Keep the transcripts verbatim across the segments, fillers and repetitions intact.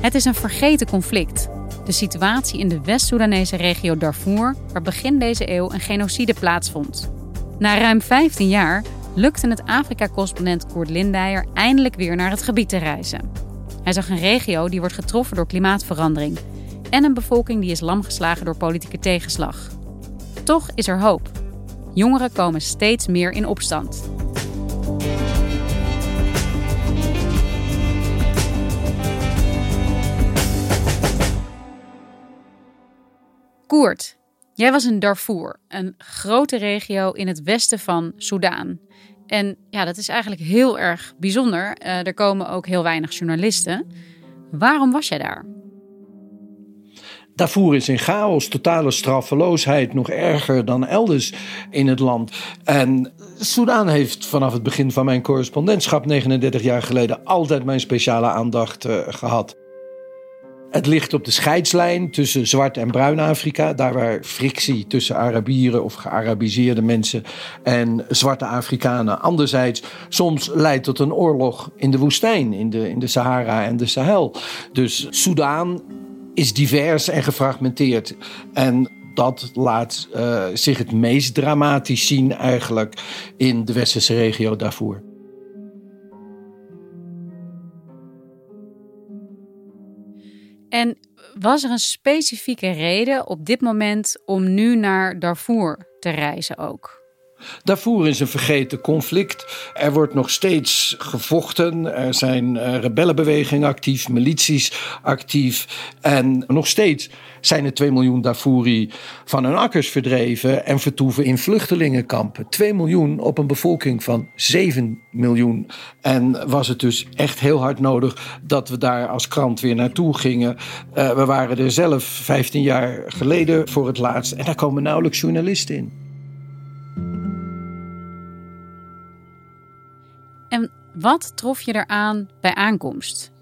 Het is een vergeten conflict. De situatie in de West-Soedanese regio Darfur, waar begin deze eeuw een genocide plaatsvond. Na ruim vijftien jaar lukte het Afrika-correspondent Koert Lindeijer eindelijk weer naar het gebied te reizen. Hij zag een regio die wordt getroffen door klimaatverandering en een bevolking die is lamgeslagen door politieke tegenslag. Toch is er hoop. Jongeren komen steeds meer in opstand. Koert, jij was in Darfur, een grote regio in het westen van Soedan. En ja, dat is eigenlijk heel erg bijzonder. Uh, er komen ook heel weinig journalisten. Waarom was jij daar? Darfur is in chaos, totale straffeloosheid, nog erger dan elders in het land. En Soedan heeft vanaf het begin van mijn correspondentschap negenendertig jaar geleden altijd mijn speciale aandacht uh, gehad. Het ligt op de scheidslijn tussen zwart en bruin Afrika. Daar waar frictie tussen Arabieren of gearabiseerde mensen en zwarte Afrikanen anderzijds soms leidt tot een oorlog in de woestijn, in de, in de Sahara en de Sahel. Dus Soedan is divers en gefragmenteerd. En dat laat uh, zich het meest dramatisch zien eigenlijk in de westerse regio Darfur. En was er een specifieke reden op dit moment om nu naar Darfur te reizen ook? Darfur is een vergeten conflict. Er wordt nog steeds gevochten. Er zijn rebellenbewegingen actief, milities actief. En nog steeds zijn er twee miljoen Darfuri van hun akkers verdreven en vertoeven in vluchtelingenkampen. twee miljoen op een bevolking van zeven miljoen. En was het dus echt heel hard nodig dat we daar als krant weer naartoe gingen. Uh, we waren er zelf vijftien jaar geleden voor het laatst. En daar komen nauwelijks journalisten in. En wat trof je eraan bij aankomst?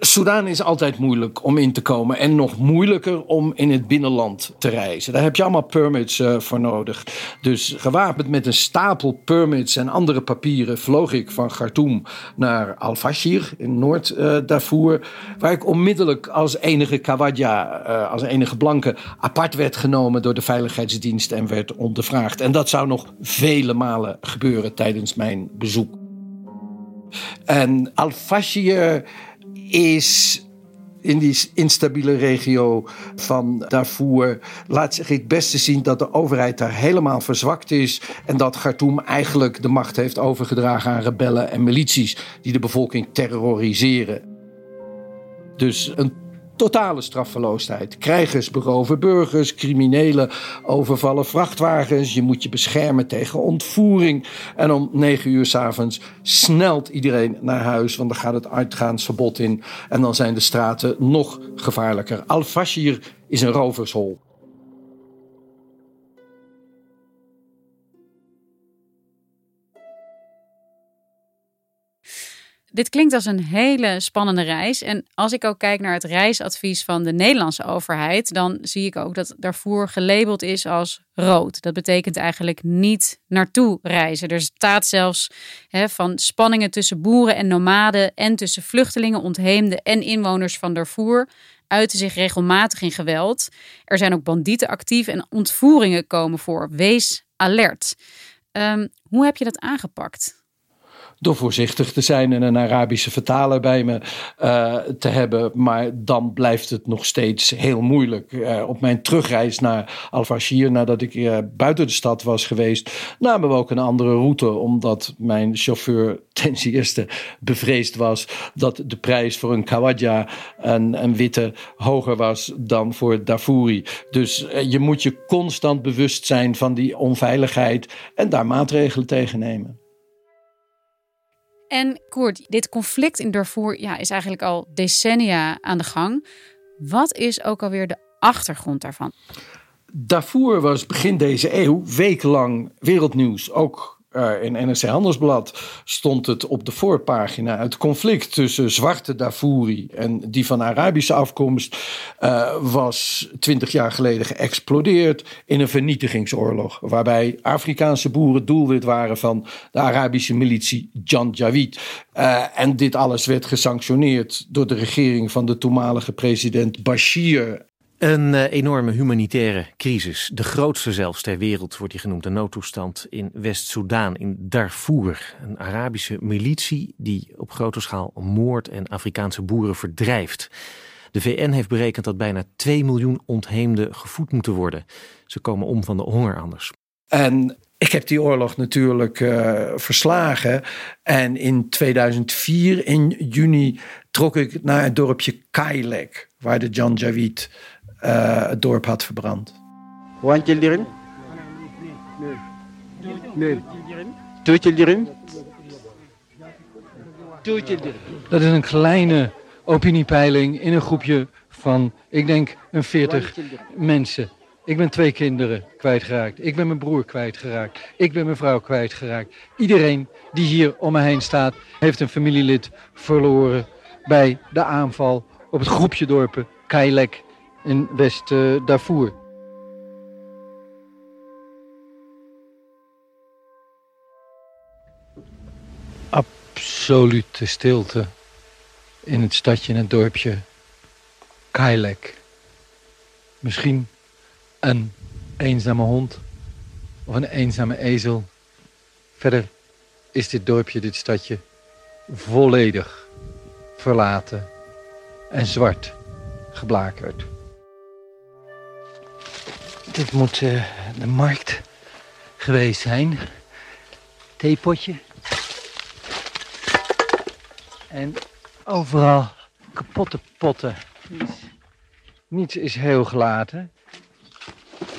Soedan is altijd moeilijk om in te komen en nog moeilijker om in het binnenland te reizen. Daar heb je allemaal permits uh, voor nodig. Dus gewapend met een stapel permits en andere papieren vloog ik van Khartoum naar Al-Fashir in Noord-Darfur, uh, waar ik onmiddellijk als enige Kawadja, uh, als enige blanke, apart werd genomen door de veiligheidsdienst en werd ondervraagd. En dat zou nog vele malen gebeuren tijdens mijn bezoek. En Al-Fashir is in die instabiele regio van Darfur, laat zich het beste zien dat de overheid daar helemaal verzwakt is en dat Khartoum eigenlijk de macht heeft overgedragen aan rebellen en milities die de bevolking terroriseren. Dus een totale straffeloosheid. Krijgers beroven burgers, criminelen overvallen vrachtwagens. Je moet je beschermen tegen ontvoering. En om negen uur 's avonds snelt iedereen naar huis, want dan gaat het uitgaansverbod in. En dan zijn de straten nog gevaarlijker. Al-Fashir is een rovershol. Dit klinkt als een hele spannende reis. En als ik ook kijk naar het reisadvies van de Nederlandse overheid, dan zie ik ook dat Darfur gelabeld is als rood. Dat betekent eigenlijk niet naartoe reizen. Er staat zelfs hè, van spanningen tussen boeren en nomaden en tussen vluchtelingen, ontheemden en inwoners van Darfur uiten zich regelmatig in geweld. Er zijn ook bandieten actief en ontvoeringen komen voor. Wees alert. Um, hoe heb je dat aangepakt? door voorzichtig te zijn en een Arabische vertaler bij me uh, te hebben. Maar dan blijft het nog steeds heel moeilijk. Uh, op mijn terugreis naar Al-Fashir, nadat ik uh, buiten de stad was geweest, namen we ook een andere route, omdat mijn chauffeur ten eerste bevreesd was dat de prijs voor een kawadja, een, een witte, hoger was dan voor het Darfuri. Dus uh, je moet je constant bewust zijn van die onveiligheid en daar maatregelen tegen nemen. En Koert, dit conflict in Darfur ja, is eigenlijk al decennia aan de gang. Wat is ook alweer de achtergrond daarvan? Darfur was begin deze eeuw wekenlang wereldnieuws. Ook uh, in N R C Handelsblad stond het op de voorpagina. Het conflict tussen zwarte Darfuri en die van Arabische afkomst uh, was twintig jaar geleden geëxplodeerd in een vernietigingsoorlog, waarbij Afrikaanse boeren doelwit waren van de Arabische militie Janjaweed. Uh, en dit alles werd gesanctioneerd door de regering van de toenmalige president Bashir. Een enorme humanitaire crisis. De grootste zelfs ter wereld wordt die genoemd. De noodtoestand in West-Soedan, in Darfur. Een Arabische militie die op grote schaal moord en Afrikaanse boeren verdrijft. De V N heeft berekend dat bijna twee miljoen ontheemden gevoed moeten worden. Ze komen om van de honger anders. En ik heb die oorlog natuurlijk uh, verslagen. En in tweeduizend vier, in juni, trok ik naar het dorpje Kailek, waar de Janjaweed Uh, het dorp had verbrand. One children? Nee. Nee. Two children? Two children. Dat is een kleine opiniepeiling in een groepje van, ik denk, een veertig mensen. Ik ben twee kinderen kwijtgeraakt. Ik ben mijn broer kwijtgeraakt. Ik ben mijn vrouw kwijtgeraakt. Iedereen die hier om me heen staat, heeft een familielid verloren bij de aanval op het groepje dorpen Kailek in West-Darfur. Absolute stilte in het stadje, in het dorpje Kailek. Misschien een eenzame hond of een eenzame ezel. Verder is dit dorpje, dit stadje, volledig verlaten en zwart geblakerd. Dit moet uh, de markt geweest zijn. Theepotje. En overal kapotte potten. Niets, niets is heel gelaten.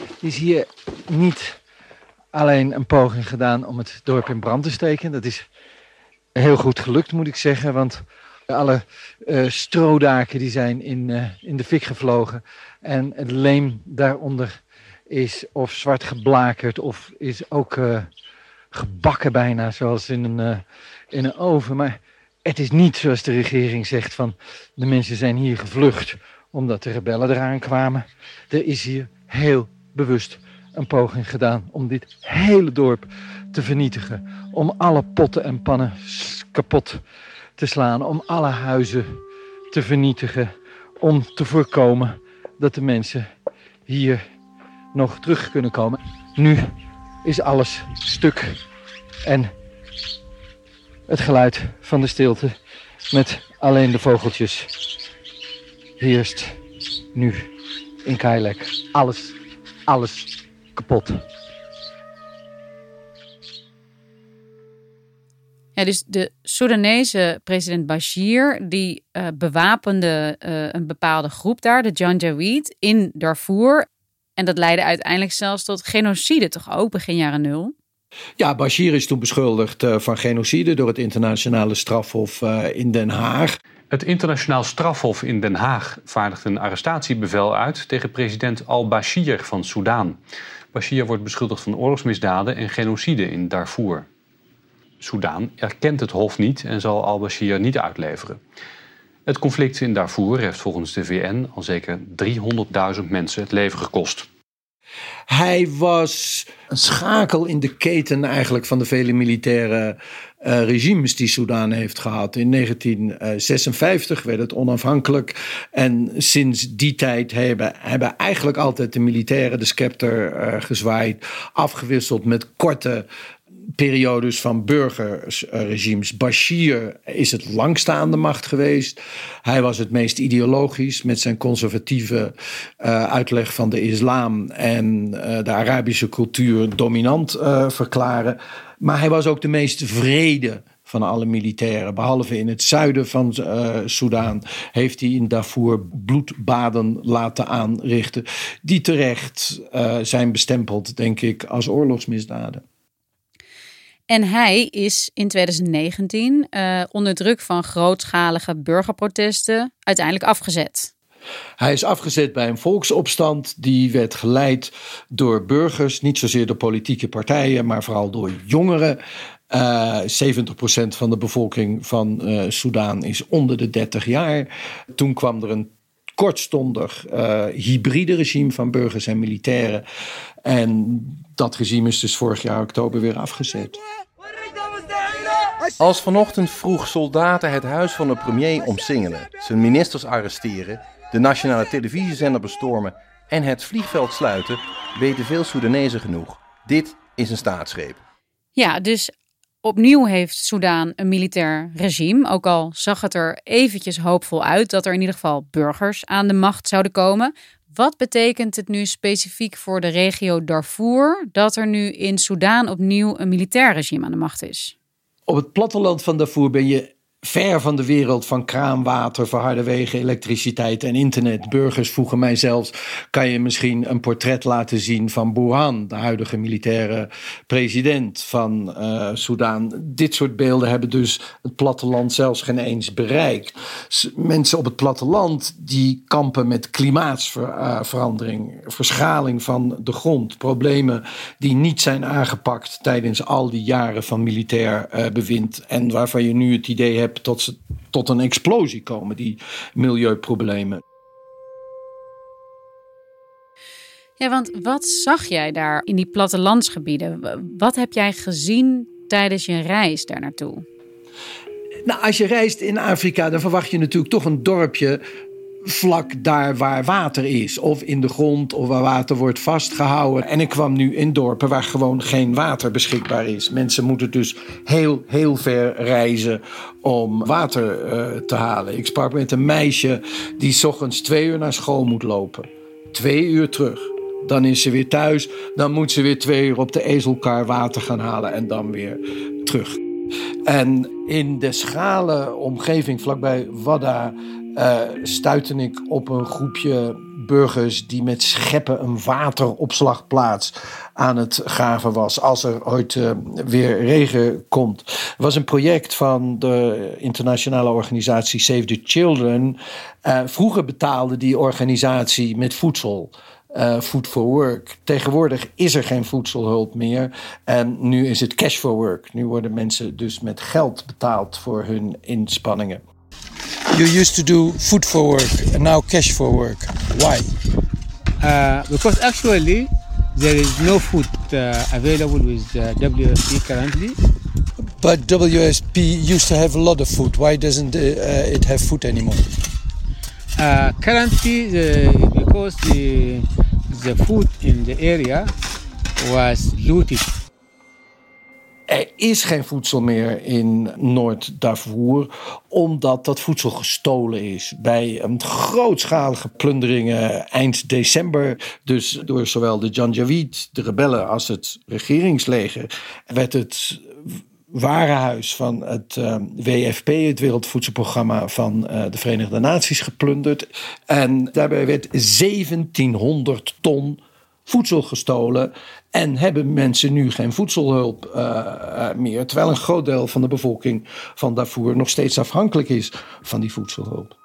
Er is hier niet alleen een poging gedaan om het dorp in brand te steken. Dat is heel goed gelukt, moet ik zeggen. Want alle uh, stroodaken die zijn in, uh, in de fik gevlogen. En het leem daaronder is of zwart geblakerd of is ook uh, gebakken bijna, zoals in een, uh, in een oven. Maar het is niet zoals de regering zegt van de mensen zijn hier gevlucht omdat de rebellen eraan kwamen. Er is hier heel bewust een poging gedaan om dit hele dorp te vernietigen. Om alle potten en pannen kapot te slaan. Om alle huizen te vernietigen. Om te voorkomen dat de mensen hier nog terug kunnen komen. Nu is alles stuk en het geluid van de stilte met alleen de vogeltjes heerst nu in Kailek. Alles, alles kapot. Ja, dus de Soedanese president Bashir, die uh, bewapende uh, een bepaalde groep daar, de Janjaweed, in Darfur. En dat leidde uiteindelijk zelfs tot genocide, toch ook, begin jaren nul? Ja, Bashir is toen beschuldigd uh, van genocide door het internationale strafhof uh, in Den Haag. Het internationaal strafhof in Den Haag vaardigt een arrestatiebevel uit tegen president al-Bashir van Soedan. Bashir wordt beschuldigd van oorlogsmisdaden en genocide in Darfur. Soedan erkent het hof niet en zal al-Bashir niet uitleveren. Het conflict in Darfur heeft volgens de V N al zeker driehonderdduizend mensen het leven gekost. Hij was een schakel in de keten eigenlijk van de vele militaire uh, regimes die Soedan heeft gehad. In negentien zesenvijftig werd het onafhankelijk en sinds die tijd hebben, hebben eigenlijk altijd de militairen de scepter uh, gezwaaid, afgewisseld met korte periodes van burgerregimes. Bashir is het langst aan de macht geweest. Hij was het meest ideologisch met zijn conservatieve uh, uitleg van de islam en uh, de Arabische cultuur dominant uh, verklaren. Maar hij was ook de meest wrede van alle militairen. Behalve in het zuiden van uh, Soedan heeft hij in Darfur bloedbaden laten aanrichten, die terecht uh, zijn bestempeld, denk ik, als oorlogsmisdaden. En hij is in twintig negentien uh, onder druk van grootschalige burgerprotesten uiteindelijk afgezet. Hij is afgezet bij een volksopstand. Die werd geleid door burgers, niet zozeer door politieke partijen, maar vooral door jongeren. Uh, zeventig procent van de bevolking van uh, Soedan is onder de dertig jaar. Toen kwam er een kortstondig uh, hybride regime van burgers en militairen. En dat regime is dus vorig jaar oktober weer afgezet. Als vanochtend vroeg soldaten het huis van de premier omsingelen, zijn ministers arresteren, de nationale televisiezender bestormen en het vliegveld sluiten, weten veel Soedanezen genoeg. Dit is een staatsgreep. Ja, dus opnieuw heeft Soedan een militair regime. Ook al zag het er eventjes hoopvol uit dat er in ieder geval burgers aan de macht zouden komen. Wat betekent het nu specifiek voor de regio Darfur dat er nu in Soedan opnieuw een militair regime aan de macht is? Op het platteland van Darfur ben je ver van de wereld van kraanwater, verharde wegen, elektriciteit en internet. Burgers vroegen mij zelfs, kan je misschien een portret laten zien van Burhan, de huidige militaire president van uh, Soedan. Dit soort beelden hebben dus het platteland zelfs geen eens bereikt. Mensen op het platteland die kampen met klimaatverandering, verschaling van de grond, problemen die niet zijn aangepakt tijdens al die jaren van militair uh, bewind en waarvan je nu het idee hebt tot ze tot een explosie komen, die milieuproblemen. Ja, want wat zag jij daar in die plattelandsgebieden? Wat heb jij gezien tijdens je reis daar naartoe? Nou, als je reist in Afrika, dan verwacht je natuurlijk toch een dorpje vlak daar waar water is, of in de grond, of waar water wordt vastgehouden. En ik kwam nu in dorpen waar gewoon geen water beschikbaar is. Mensen moeten dus heel, heel ver reizen om water uh, te halen. Ik sprak met een meisje die 's ochtends twee uur naar school moet lopen. Twee uur terug. Dan is ze weer thuis. Dan moet ze weer twee uur op de ezelkar water gaan halen en dan weer terug. En in de schrale omgeving vlakbij Wada Uh, stuitte ik op een groepje burgers die met scheppen een wateropslagplaats aan het graven was als er ooit uh, weer regen komt. Het was een project van de internationale organisatie Save the Children. Uh, vroeger betaalde die organisatie met voedsel. Uh, food for work. Tegenwoordig is er geen voedselhulp meer. En nu is het cash for work. Nu worden mensen dus met geld betaald voor hun inspanningen. You used to do food for work and now cash for work. Why? Uh, because actually there is no food uh, available with uh, W F P currently. But W F P used to have a lot of food. Why doesn't uh, it have food anymore? Uh, currently, the, because the, the food in the area was looted. Er is geen voedsel meer in Noord-Darfur, omdat dat voedsel gestolen is. Bij een grootschalige plunderingen eind december, dus door zowel de Janjaweed, de rebellen, als het regeringsleger, werd het warenhuis van het uh, W F P, het Wereldvoedselprogramma van uh, de Verenigde Naties, geplunderd. En daarbij werd zeventienhonderd ton voedsel gestolen en hebben mensen nu geen voedselhulp uh, meer, terwijl een groot deel van de bevolking van Darfur nog steeds afhankelijk is van die voedselhulp.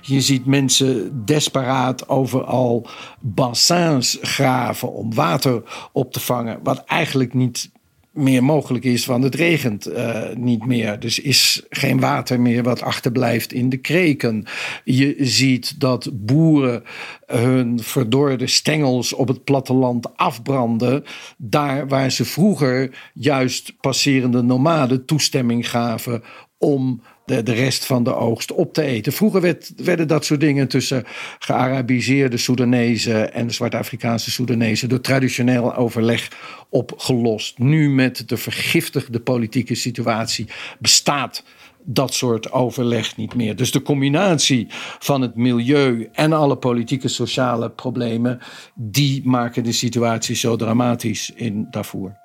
Je ziet mensen desperaat overal bassins graven om water op te vangen, wat eigenlijk niet meer mogelijk is, want het regent uh, niet meer. Dus is geen water meer wat achterblijft in de kreken. Je ziet dat boeren hun verdorde stengels op het platteland afbranden, daar waar ze vroeger juist passerende nomaden toestemming gaven om de, de rest van de oogst op te eten. Vroeger werd, werden dat soort dingen tussen gearabiseerde Soedanezen en de Zwart-Afrikaanse Soedanezen door traditioneel overleg opgelost. Nu met de vergiftigde politieke situatie bestaat dat soort overleg niet meer. Dus de combinatie van het milieu en alle politieke sociale problemen, die maken de situatie zo dramatisch in Darfur.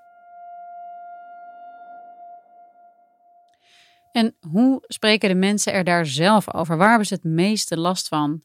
En hoe spreken de mensen er daar zelf over? Waar hebben ze het meeste last van?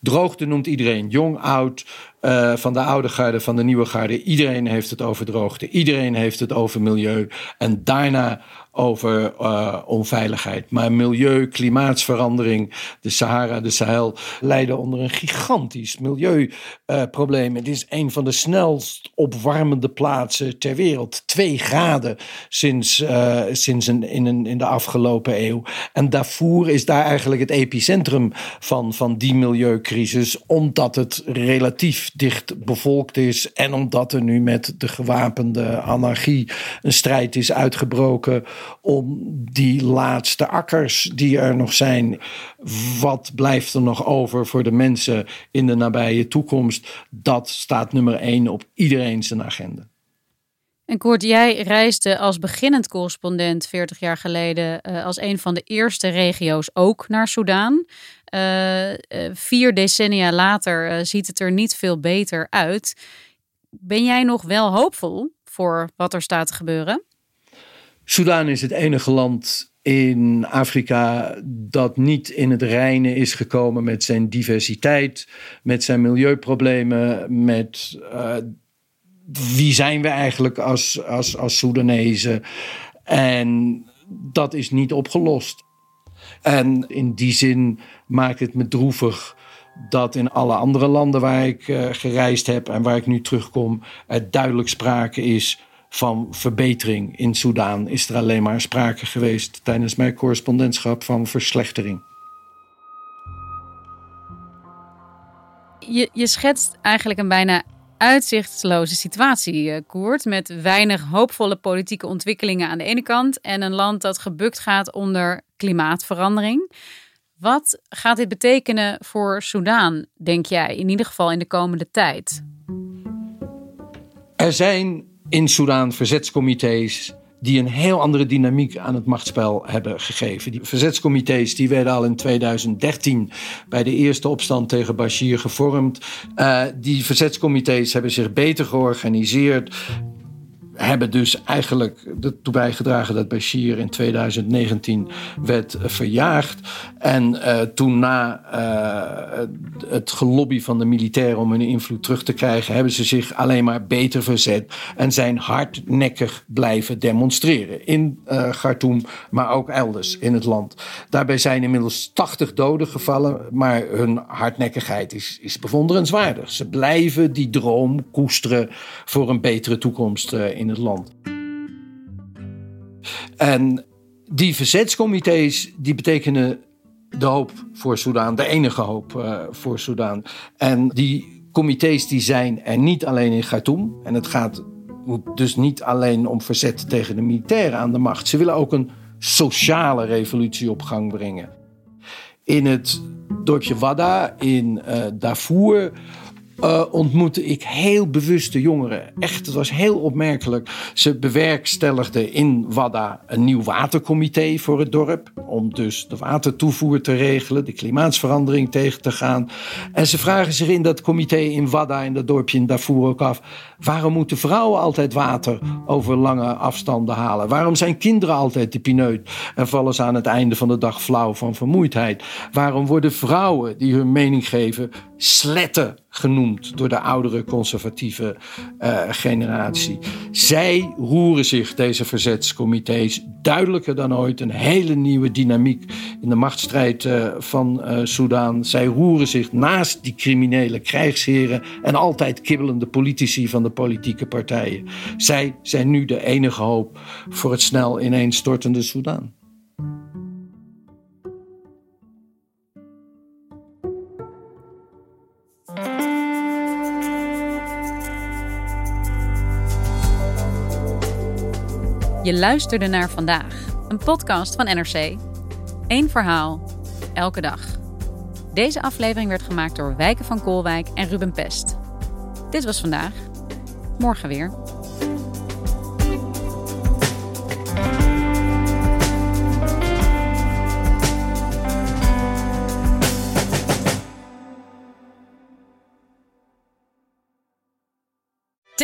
Droogte noemt iedereen. Jong, oud, uh, van de oude garde, van de nieuwe garde. Iedereen heeft het over droogte. Iedereen heeft het over milieu. En daarna over uh, onveiligheid. Maar milieu, klimaatsverandering, de Sahara, de Sahel lijden onder een gigantisch milieuprobleem. Uh, het is een van de snelst opwarmende plaatsen ter wereld. Twee graden sinds, uh, sinds een, in, een, in de afgelopen eeuw. En Darfur is daar eigenlijk het epicentrum van, van die milieucrisis, omdat het relatief dicht bevolkt is en omdat er nu met de gewapende anarchie een strijd is uitgebroken om die laatste akkers die er nog zijn. Wat blijft er nog over voor de mensen in de nabije toekomst? Dat staat nummer één op iedereen zijn agenda. En Koert, jij reisde als beginnend correspondent veertig jaar geleden Uh, als een van de eerste regio's ook naar Soedan. Uh, uh, vier decennia later uh, ziet het er niet veel beter uit. Ben jij nog wel hoopvol voor wat er staat te gebeuren? Soedan is het enige land in Afrika dat niet in het reine is gekomen met zijn diversiteit, met zijn milieuproblemen, met uh, wie zijn we eigenlijk als, als, als Soedanezen. En dat is niet opgelost. En in die zin maakt het me droevig dat in alle andere landen waar ik uh, gereisd heb en waar ik nu terugkom, er duidelijk sprake is van verbetering. In Soedan is er alleen maar sprake geweest tijdens mijn correspondentschap van verslechtering. Je, je schetst eigenlijk een bijna uitzichtloze situatie, Koert, met weinig hoopvolle politieke ontwikkelingen aan de ene kant en een land dat gebukt gaat onder klimaatverandering. Wat gaat dit betekenen voor Soedan, denk jij, in ieder geval in de komende tijd? Er zijn in Soedan verzetscomité's die een heel andere dynamiek aan het machtsspel hebben gegeven. Die verzetscomité's die werden al in tweeduizend dertien... bij de eerste opstand tegen Bashir gevormd. Uh, die verzetscomité's hebben zich beter georganiseerd, hebben dus eigenlijk ertoe bijgedragen dat Bashir in tweeduizend negentien werd verjaagd. En uh, toen na uh, het gelobby van de militairen om hun invloed terug te krijgen, hebben ze zich alleen maar beter verzet en zijn hardnekkig blijven demonstreren. In uh, Khartoum, maar ook elders in het land. Daarbij zijn inmiddels tachtig doden gevallen, maar hun hardnekkigheid is, is bewonderenswaardig. Ze blijven die droom koesteren voor een betere toekomst uh, in het land. En die verzetscomité's, die betekenen de hoop voor Soedan, de enige hoop uh, voor Soedan. En die comité's die zijn er niet alleen in Khartoum. En het gaat dus niet alleen om verzet tegen de militairen aan de macht. Ze willen ook een sociale revolutie op gang brengen. In het dorpje Wada, in uh, Darfur, Uh, ontmoette ik heel bewuste jongeren. Echt, het was heel opmerkelijk. Ze bewerkstelligden in Wada een nieuw watercomité voor het dorp, om dus de watertoevoer te regelen, de klimaatsverandering tegen te gaan. En ze vragen zich in dat comité in Wada, in dat dorpje in Darfur ook af, waarom moeten vrouwen altijd water over lange afstanden halen? Waarom zijn kinderen altijd de pineut en vallen ze aan het einde van de dag flauw van vermoeidheid? Waarom worden vrouwen die hun mening geven sletten genoemd door de oudere conservatieve uh, generatie? Zij roeren zich, deze verzetscomité's, duidelijker dan ooit. Een hele nieuwe dynamiek in de machtsstrijd uh, van uh, Soedan. Zij roeren zich naast die criminele krijgsheren en altijd kibbelende politici van de politieke partijen. Zij zijn nu de enige hoop voor het snel ineenstortende Soedan. Je luisterde naar Vandaag, een podcast van N R C. Eén verhaal, elke dag. Deze aflevering werd gemaakt door Wijken van Koolwijk en Ruben Pest. Dit was vandaag. Morgen weer.